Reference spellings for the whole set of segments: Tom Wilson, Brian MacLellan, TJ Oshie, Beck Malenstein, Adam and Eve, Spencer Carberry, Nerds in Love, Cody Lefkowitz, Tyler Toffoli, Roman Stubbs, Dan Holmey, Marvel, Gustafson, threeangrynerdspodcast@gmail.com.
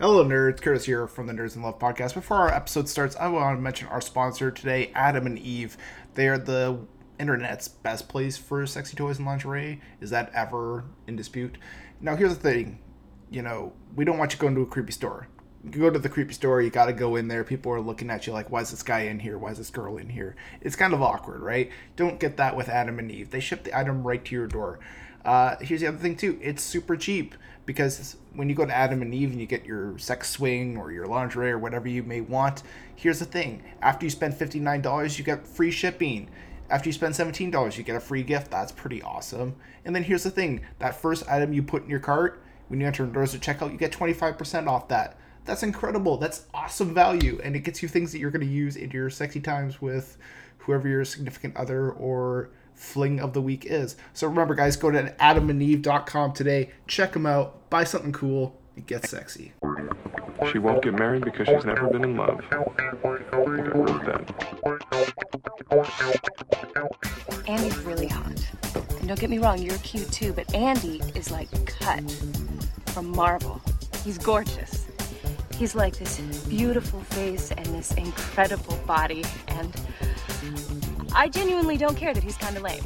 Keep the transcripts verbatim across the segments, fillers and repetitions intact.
Hello nerds, Curtis here from the Nerds in Love podcast. Before our episode starts, I want to mention our sponsor today, Adam and Eve. They are the internet's best place for sexy toys and lingerie. Is that ever in dispute? Now here's the thing, you know, we don't want you going to a creepy store. You go to the creepy store, you got to go in there. People are looking at you like, why is this guy in here? Why is this girl in here? It's kind of awkward, right? Don't get that with Adam and Eve. They ship the item right to your door. Uh, here's the other thing too, it's super cheap, because when you go to Adam and Eve and you get your sex swing or your lingerie or whatever you may want, here's the thing, after you spend fifty-nine dollars, you get free shipping. After you spend seventeen dollars, you get a free gift. That's pretty awesome. And then here's the thing, that first item you put in your cart, when you enter doors to checkout, you get twenty-five percent off that. That's incredible. That's awesome value, and it gets you things that you're going to use in your sexy times with whoever your significant other or fling of the week is. So remember guys, go to adam and eve dot com today, check them out, buy something cool, and get sexy. She won't get married because she's never been in love. I think I wrote that. Andy's really hot. And don't get me wrong, you're cute too, but Andy is like cut from Marvel. He's gorgeous. He's like this beautiful face and this incredible body, and I genuinely don't care that he's kind of lame.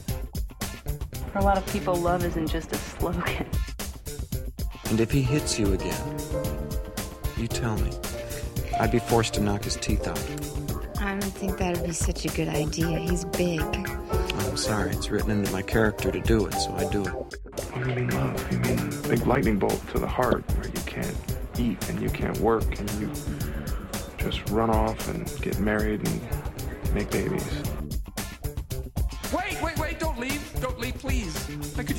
For a lot of people, love isn't just a slogan. And if he hits you again, you tell me. I'd be forced to knock his teeth out. I don't think that would be such a good idea. He's big. Oh, I'm sorry. It's written into my character to do it, so I do it. What do you mean love? You mean like lightning bolt to the heart where you can't eat and you can't work and you just run off and get married and make babies. Wait, wait, wait, don't leave. Don't leave, please. I could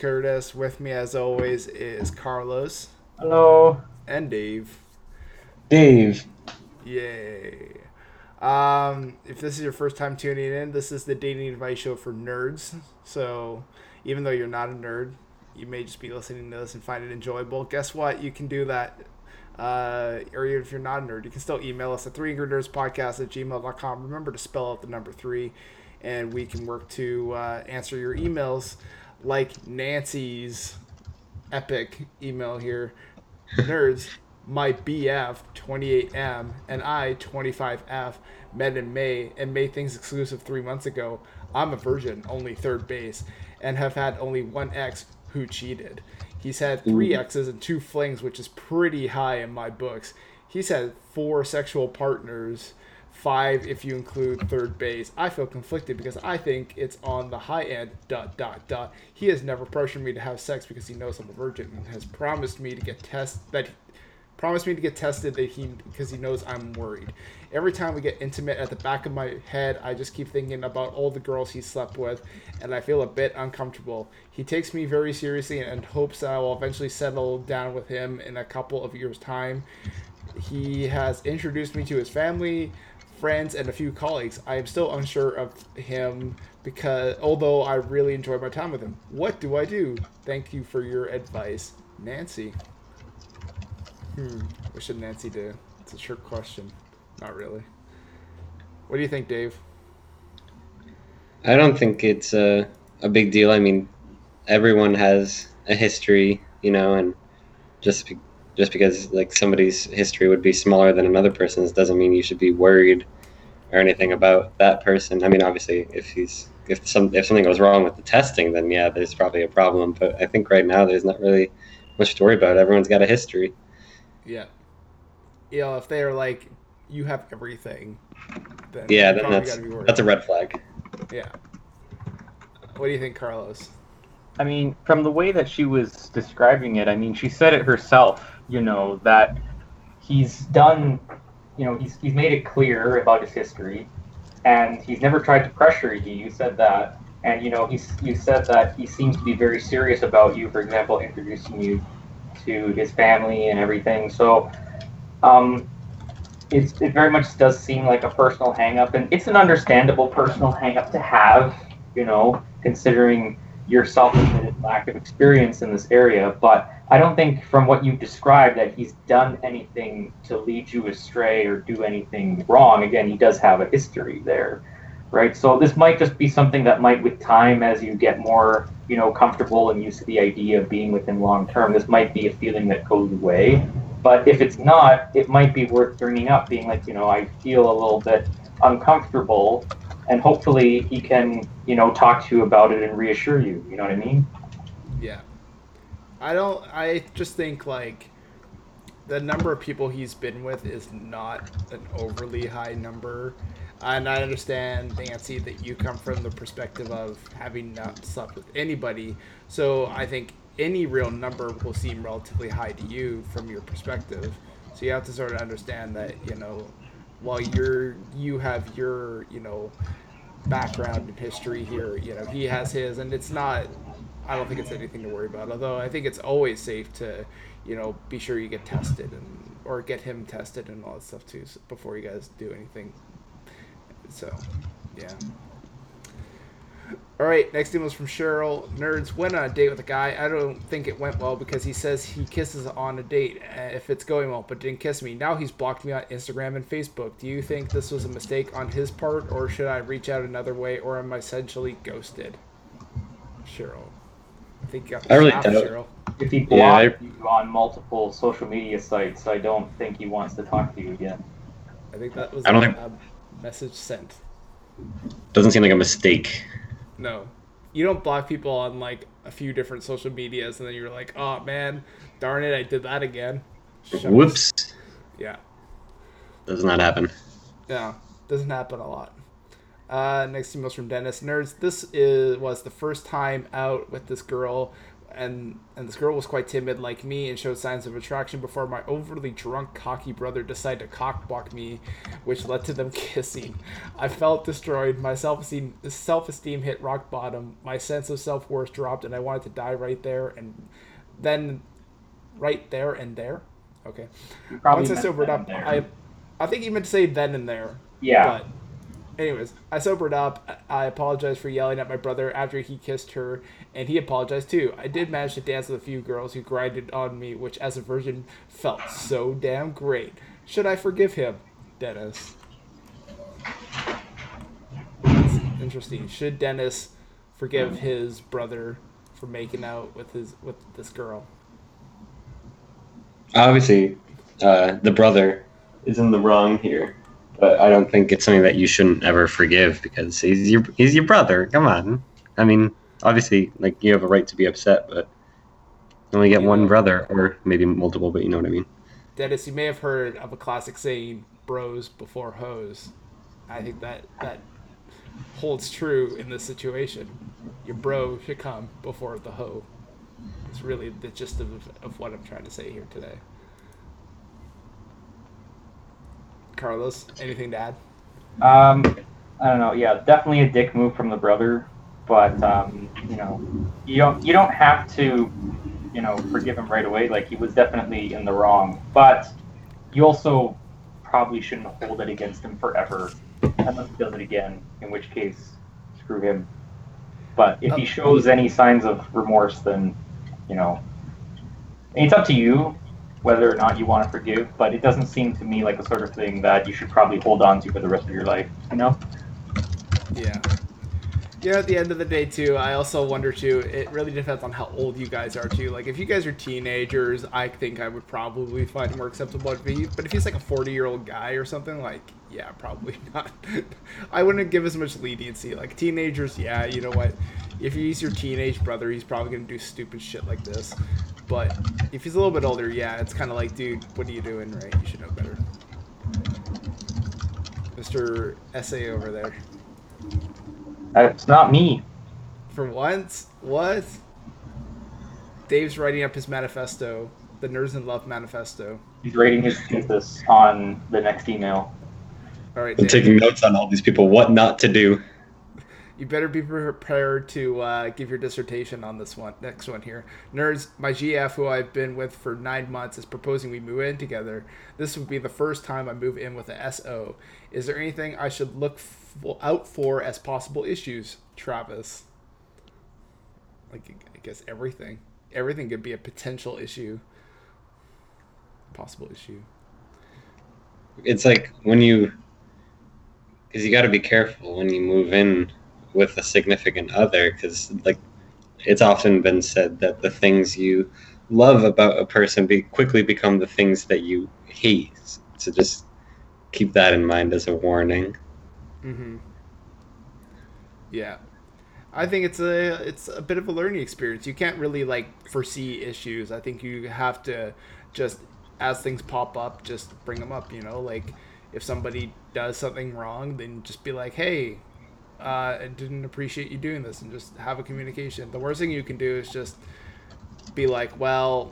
Curtis. With me as always is Carlos. Hello. And Dave. Dave. Yay. Um, if this is your first time tuning in, this is the dating advice show for nerds. So even though you're not a nerd, you may just be listening to this and find it enjoyable. Guess what? You can do that. Uh, or if you're not a nerd, you can still email us at three angry nerds podcast at gmail dot com. Remember to spell out the number three, and we can work to uh, answer your emails. Like Nancy's epic email here. Nerds, my B F, twenty-eight M, and I, twenty-five F, met in May and made things exclusive three months ago. I'm a virgin, only third base, and have had only one ex who cheated. He's had three exes and two flings, which is pretty high in my books. He's had four sexual partners, five if you include third base. I feel conflicted because I think it's on the high end, dot, dot, dot. He has never pressured me to have sex because he knows I'm a virgin and has promised me to get test that he, promised me to get tested that he because he knows I'm worried. Every time we get intimate, at the back of my head, I just keep thinking about all the girls he slept with, and I feel a bit uncomfortable. He takes me very seriously and hopes that I will eventually settle down with him in a couple of years' time. He has introduced me to his family, friends, and a few colleagues. I am still unsure of him because although I really enjoyed my time with him. What do I do? Thank you for your advice, Nancy. Hmm. What should Nancy do? It's a trick question. Not really. What do you think, Dave? I don't think it's a, a big deal. I mean, everyone has a history, you know, and just be- Just because like somebody's history would be smaller than another person's doesn't mean you should be worried or anything about that person. I mean, obviously, if he's if some if something goes wrong with the testing, then yeah, there's probably a problem. But I think right now there's not really much to worry about. Everyone's got a history. Yeah. You know, if they're like, you have everything, then yeah, then that's that's a red flag. Yeah. What do you think, Carlos? I mean, from the way that she was describing it, I mean, she said it herself. You know, that he's done, you know, he's he's made it clear about his history, and he's never tried to pressure you. You said that, and you know, he's you said that he seems to be very serious about you. For example, introducing you to his family and everything. So um, it's, it very much does seem like a personal hang-up, and it's an understandable personal hang-up to have, you know, considering your self-admitted lack of experience in this area. But I don't think from what you've described that he's done anything to lead you astray or do anything wrong. Again, he does have a history there, right? So this might just be something that might, with time, as you get more, you know, comfortable and used to the idea of being with him long term, this might be a feeling that goes away. But if it's not, it might be worth bringing up, being like, you know, I feel a little bit uncomfortable, and hopefully he can, you know, talk to you about it and reassure you. You know what I mean? Yeah. I don't, I just think, like, the number of people he's been with is not an overly high number. And I understand, Nancy, that you come from the perspective of having not slept with anybody. So I think any real number will seem relatively high to you from your perspective. So you have to sort of understand that, you know, while you're, you have your, you know, background and history here, you know, he has his, and it's not, I don't think it's anything to worry about. Although I think it's always safe to, you know, be sure you get tested and or get him tested and all that stuff too before you guys do anything. So, yeah. All right, next email is from Cheryl. Nerds, went on a date with a guy. I don't think it went well because he says he kisses on a date if it's going well, but didn't kiss me. Now he's blocked me on Instagram and Facebook. Do you think this was a mistake on his part, or should I reach out another way, or am I essentially ghosted? Cheryl. I think you got I really doubt. If he blocked yeah, I... you on multiple social media sites, I don't think he wants to talk to you again. I think that was I don't a, think... a message sent. Doesn't seem like a mistake. No. You don't block people on, like, a few different social medias, and then you're like, oh, man, darn it, I did that again. Shucks. Whoops. Yeah. Does not happen. No. Doesn't happen a lot. Uh, next email's from Dennis. Nerds, this is was the first time out with this girl, and, and this girl was quite timid like me and showed signs of attraction before my overly drunk, cocky brother decided to cockblock me, which led to them kissing. I felt destroyed. My self-esteem, self-esteem hit rock bottom. My sense of self-worth dropped, and I wanted to die right there and then right there and there? Okay. Once I sobered up, I, I think he meant to say then and there. Yeah. But anyways, I sobered up. I apologized for yelling at my brother after he kissed her, and he apologized too. I did manage to dance with a few girls who grinded on me, which as a virgin felt so damn great. Should I forgive him? Dennis. That's interesting. Should Dennis forgive his brother for making out with his with this girl? Obviously, uh, the brother is in the wrong here. But I don't think it's something that you shouldn't ever forgive because he's your he's your brother. Come on. I mean, obviously, like, you have a right to be upset, but you only get one brother, or maybe multiple, but you know what I mean. Dennis, you may have heard of a classic saying, bros before hoes. I think that, that holds true in this situation. Your bro should come before the hoe. It's really the gist of, of what I'm trying to say here today. Carlos, anything to add? Um, I don't know. Yeah, definitely a dick move from the brother, but um, you know, you don't you don't have to, you know, forgive him right away. Like, he was definitely in the wrong, but you also probably shouldn't hold it against him forever unless he does it again. In which case, screw him. But if he shows any signs of remorse, then, you know, it's up to you whether or not you want to forgive, but it doesn't seem to me like the sort of thing that you should probably hold on to for the rest of your life, you know? Yeah. You know, at the end of the day, too, I also wonder, too, it really depends on how old you guys are, too. Like, if you guys are teenagers, I think I would probably find it more acceptable to be, but if he's, like, a forty-year-old guy or something, like, yeah, probably not. I wouldn't give as much leniency. Like, teenagers, yeah, you know what? If he's your teenage brother, he's probably going to do stupid shit like this. But if he's a little bit older, yeah, it's kind of like, dude, what are you doing, right? You should know better. Mister Essay over there. That's not me. For once? What? Dave's writing up his manifesto, the Nerds in Love manifesto. He's writing his thesis on the next email. All right, Dave. I'm taking notes on all these people, what not to do. You better be prepared to uh, give your dissertation on this one. Next one here. Nerds, my G F, who I've been with for nine months, is proposing we move in together. This would be the first time I move in with an S O. Is there anything I should look f- out for as possible issues, Travis? Like, I guess everything. Everything could be a potential issue. Possible issue. It's like when you... Because you got to be careful when you move in with a significant other, because like it's often been said that the things you love about a person be quickly become the things that you hate. So just keep that in mind as a warning. Mm-hmm. Yeah, I think it's a it's a bit of a learning experience. You can't really like foresee issues. I think you have to just, as things pop up, just bring them up. You know, like if somebody does something wrong, then just be like, hey. Uh, and didn't appreciate you doing this, and just have a communication. The worst thing you can do is just be like, well,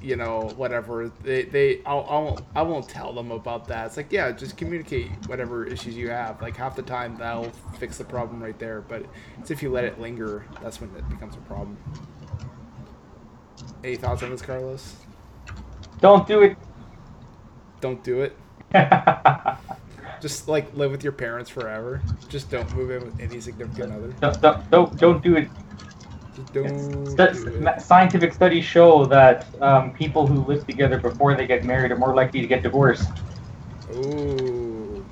you know, whatever. They, they, I'll, I won't, I won't tell them about that. It's like, yeah, just communicate whatever issues you have. Like half the time that'll fix the problem right there. But it's if you let it linger, that's when it becomes a problem. Any thoughts on this, Carlos? Don't do it. Don't do it. Just like live with your parents forever. Just don't move in with any significant other. Don't don't don't, don't do it. Just don't stu- do it. Scientific studies show that um, people who live together before they get married are more likely to get divorced. Ooh.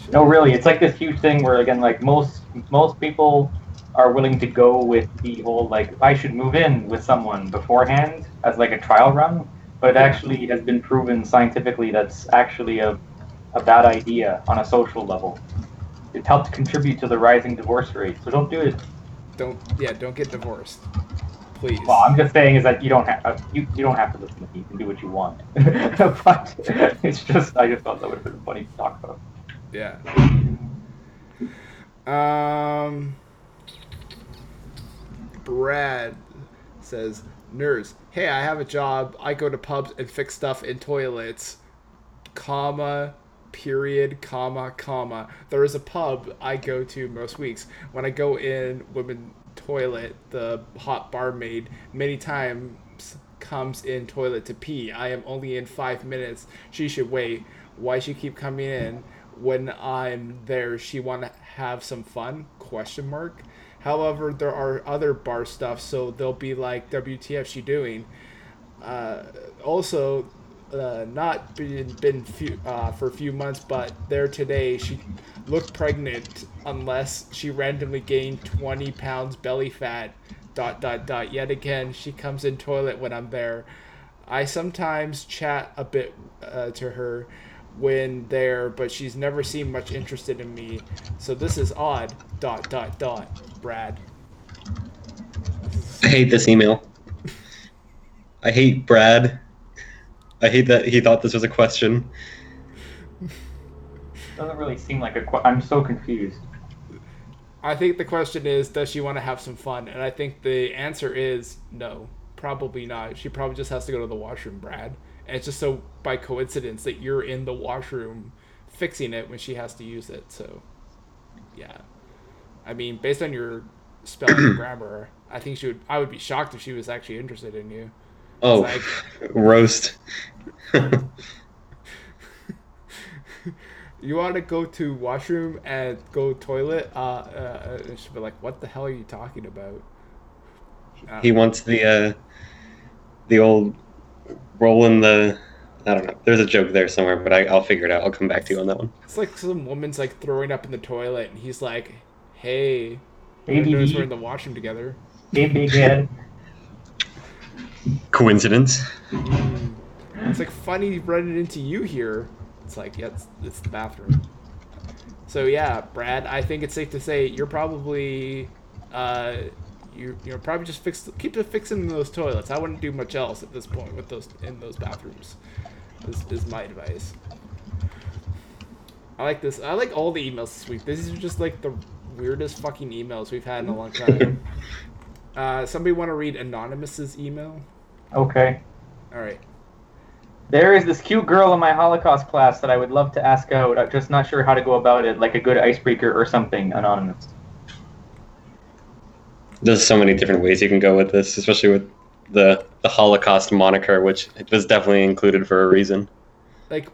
Shit. No, really, it's like this huge thing where again, like most most people are willing to go with the whole like I should move in with someone beforehand as like a trial run, but it actually has been proven scientifically that's actually a a bad idea on a social level. It helped contribute to the rising divorce rate, so don't do it. Don't, yeah, don't get divorced, please. Well, I'm just saying is that you don't have you, you don't have to listen to me. You can do what you want. But it's just I just thought that would have been funny to talk about. Yeah. Um. Brad says, "Nerds, hey, I have a job. I go to pubs and fix stuff in toilets, comma." Period, comma, comma. There is a pub I go to most weeks. When I go in women's toilet, the hot barmaid many times comes in toilet to pee. I am only in five minutes. She should wait. Why she keep coming in when I'm there? She want to have some fun? Question mark. However, there are other bar stuff, so they'll be like, W T F she doing? Uh, also, Uh, not been, been few, uh, for a few months, but there today she looked pregnant unless she randomly gained twenty pounds belly fat, dot, dot, dot. Yet again, she comes in toilet when I'm there. I sometimes chat a bit uh, to her when there, but she's never seemed much interested in me. So this is odd, dot, dot, dot, Brad. I hate this email. I hate Brad. I hate that he thought this was a question. Doesn't really seem like a question. I'm so confused. I think the question is, does she want to have some fun? And I think the answer is no, probably not. She probably just has to go to the washroom, Brad. And it's just so by coincidence that you're in the washroom fixing it when she has to use it. So, yeah. I mean, based on your spelling and grammar, I think she would. I would be shocked if she was actually interested in you. Oh, like, roast. You want to go to washroom and go toilet? Uh, uh, it should be like, what the hell are you talking about? He know. wants the uh, the old roll in the. I don't know. There's a joke there somewhere, but I, I'll figure it out. I'll come back to you on that one. It's like some woman's like throwing up in the toilet, and he's like, "Hey, hey, we're in the washroom together." Hey, big head. Coincidence. Mm. It's like funny running into you here. It's like, yeah, it's, it's the bathroom. So yeah, Brad, I think it's safe to say you're probably, uh, you you know, probably just fix keep fixing those toilets. I wouldn't do much else at this point with those in those bathrooms. Is, is my advice. I like this. I like all the emails this week. These are just like the weirdest fucking emails we've had in a long time. Uh, somebody want to read Anonymous's email? Okay. All right. There is this cute girl in my Holocaust class that I would love to ask out. I'm just not sure how to go about it, like a good icebreaker or something, Anonymous. there's so many different ways you can go with this, especially with the the Holocaust moniker, which it was definitely included for a reason. Like,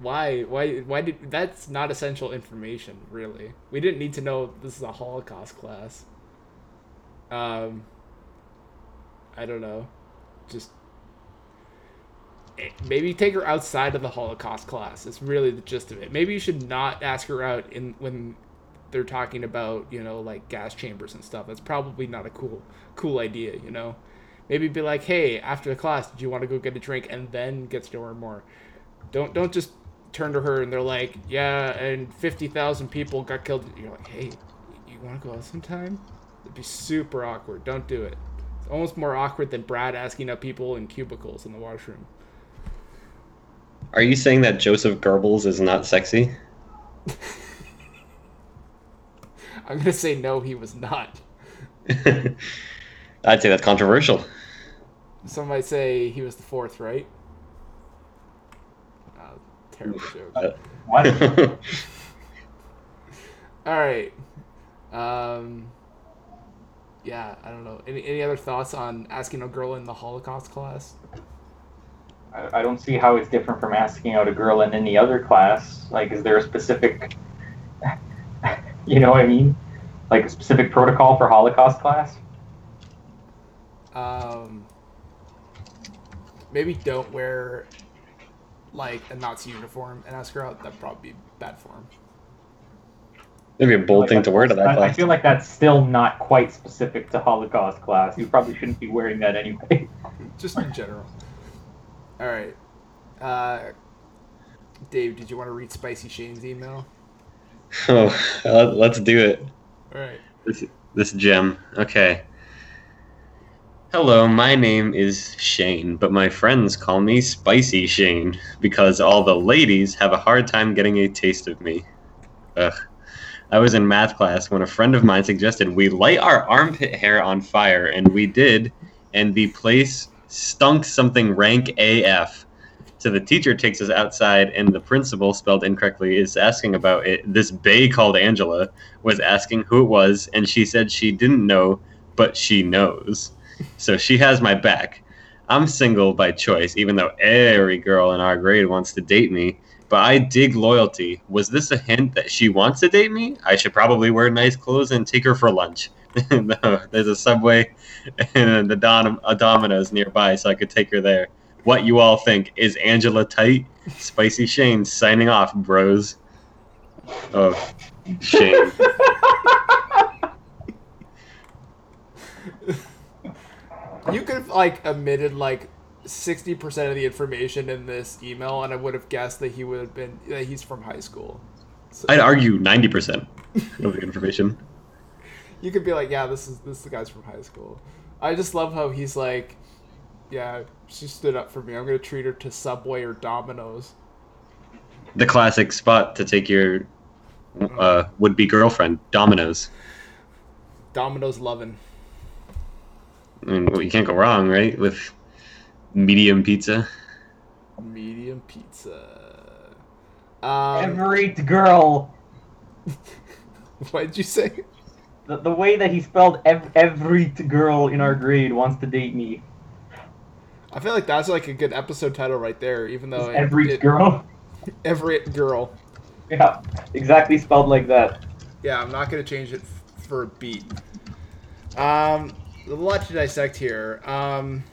why, why, why did that's not essential information, really. We didn't need to know this is a Holocaust class. Um, I don't know. Just maybe take her outside of the Holocaust class. It's really the gist of it. Maybe you should not ask her out in when they're talking about, you know, like gas chambers and stuff. That's probably not a cool, cool idea, you know. Maybe be like, hey, after the class, do you want to go get a drink? And then get to her more. Don't don't just turn to her and they're like, yeah, and fifty thousand people got killed. You're like, hey, you want to go out sometime? It'd be super awkward. Don't do it. It's almost more awkward than Brad asking out people in cubicles in the washroom. Are you saying that Joseph Goebbels is not sexy? I'm going to say no, he was not. I'd say that's controversial. Some might say he was the fourth, right? Uh, terrible joke. Uh, what? All right. Um, yeah, I don't know. Any any other thoughts on asking a girl in the Holocaust class? I, I don't see how it's different from asking out a girl in any other class. Like, is there a specific, you know what I mean? Like a specific protocol for Holocaust class? Um, maybe don't wear, like, a Nazi uniform and ask her out. That'd probably be bad form. That'd be a bold like thing to wear to that I, class. I feel like that's still not quite specific to Holocaust class. You probably shouldn't be wearing that anyway. Just in general. All right. Uh, Dave, did you want to read Spicy Shane's email? Oh, let's do it. All right. This, this gem. Okay. Hello, my name is Shane, but my friends call me Spicy Shane because all the ladies have a hard time getting a taste of me. Ugh. I was in math class when a friend of mine suggested we light our armpit hair on fire, and we did, and the place stunk something rank A F. So the teacher takes us outside, and the principal, spelled incorrectly, is asking about it. This bae called Angela was asking who it was, and she said she didn't know, but she knows. So she has my back. I'm single by choice, even though every girl in our grade wants to date me. But I dig loyalty. Was this a hint that she wants to date me? I should probably wear nice clothes and take her for lunch. No, there's a Subway and a, Don- a Domino's nearby, so I could take her there. What you all think? Is Angela tight? Spicy Shane signing off, bros. Oh, Shane. You could have, like, omitted, like, sixty percent of the information in this email, and I would have guessed that he would have been, that he's from high school. So, I'd argue ninety percent of the information. You could be like, yeah, this is, this is the guy's from high school. I just love how he's like, yeah, she stood up for me. I'm going to treat her to Subway or Domino's. The classic spot to take your uh, would-be girlfriend, Domino's. Domino's lovin'. I mean, well, you can't go wrong, right? With medium pizza. Medium pizza. Um, Every girl. What did you say? The, the way that he spelled ev- every girl in our grade wants to date me. I feel like that's like a good episode title right there, even though it, every it, girl. Every girl. Yeah, exactly spelled like that. Yeah, I'm not gonna change it f- for a beat. Um. A lot to dissect here. Um,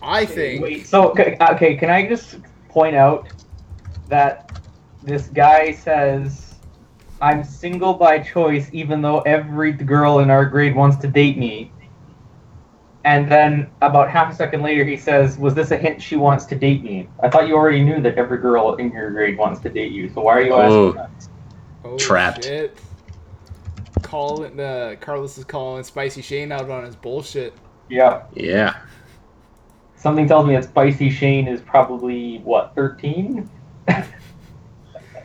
I think... Wait, so, okay, okay, can I just point out that this guy says, I'm single by choice even though every girl in our grade wants to date me. And then about half a second later he says, was this a hint she wants to date me? I thought you already knew that every girl in your grade wants to date you, so why are you oh. asking that? Oh, trapped. Shit. Call it, uh, Carlos is calling Spicy Shane out on his bullshit. Yeah. Yeah. Something tells me that Spicy Shane is probably, what, thirteen?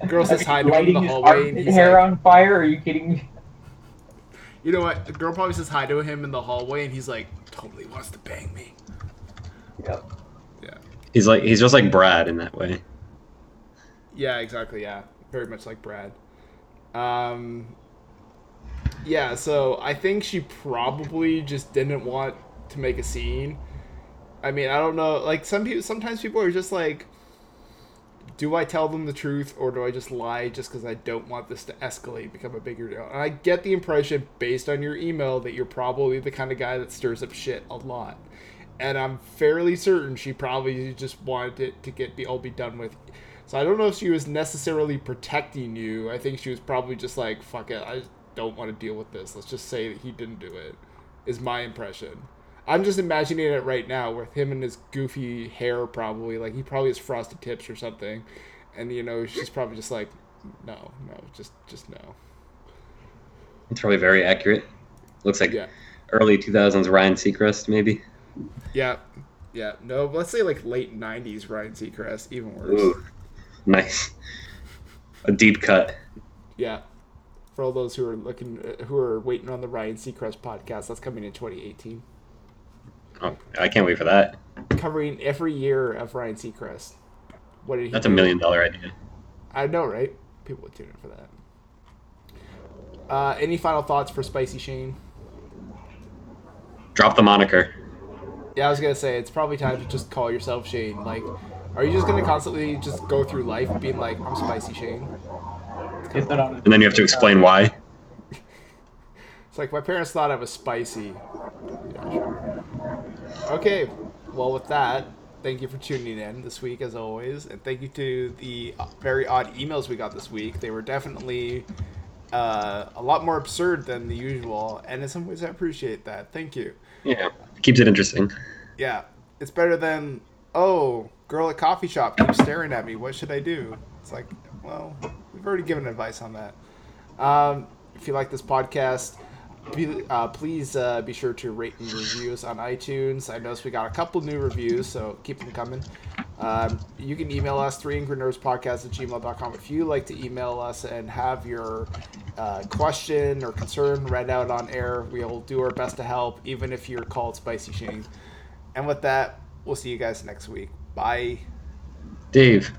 Girl says hi to him in the hallway. And he's hair like, on fire? Are you kidding me? You know what? The girl probably says hi to him in the hallway, and he's like, totally wants to bang me. Yeah. Yeah. He's like, he's just like Brad in that way. Yeah, exactly. Yeah, very much like Brad. Um. Yeah, so I think she probably just didn't want to make a scene. I mean, I don't know. Like, some people, sometimes people are just like, do I tell them the truth or do I just lie just because I don't want this to escalate and become a bigger deal? And I get the impression, based on your email, that you're probably the kind of guy that stirs up shit a lot. And I'm fairly certain she probably just wanted it to get be all be done with. So I don't know if she was necessarily protecting you. I think she was probably just like, fuck it, I don't want to deal with this. Let's just say that he didn't do it, is my impression. I'm just imagining it right now with him and his goofy hair, probably. Like, he probably has frosted tips or something. And, you know, she's probably just like, no, no, just just no. It's probably very accurate. Looks like yeah. early two thousands Ryan Seacrest, maybe. Yeah, yeah. No, let's say, like, late nineties Ryan Seacrest, even worse. Ooh, nice. A deep cut. Yeah. For all those who are looking, who are waiting on the Ryan Seacrest podcast, that's coming in twenty eighteen. Oh, I can't wait for that. Covering every year of Ryan Seacrest. What did he That's do? A million dollar idea. I know, right? People would tune in for that. Uh, any final thoughts for Spicy Shane? Drop the moniker. Yeah, I was going to say, it's probably time to just call yourself Shane. Like, are you just going to constantly just go through life being like, I'm Spicy Shane? And then you have to explain why. It's like, my parents thought I was spicy. Yeah, sure. Okay, well, with that, thank you for tuning in this week, as always, and thank you to the very odd emails we got this week. They were definitely uh, a lot more absurd than the usual, and in some ways I appreciate that. Thank you. Yeah, keeps it interesting. Yeah, it's better than, oh, girl at coffee shop keeps staring at me, what should I do? It's like, well, we've already given advice on that. Um, if you like this podcast... Be, uh, please uh, be sure to rate and review us on iTunes. I noticed we got a couple new reviews, so keep them coming. Um, you can email us three angry nerds podcast at gmail dot com if you like to email us and have your uh, question or concern read out on air. We will do our best to help, even if you're called Spicy Shane. And with that, we'll see you guys next week. Bye. Dave.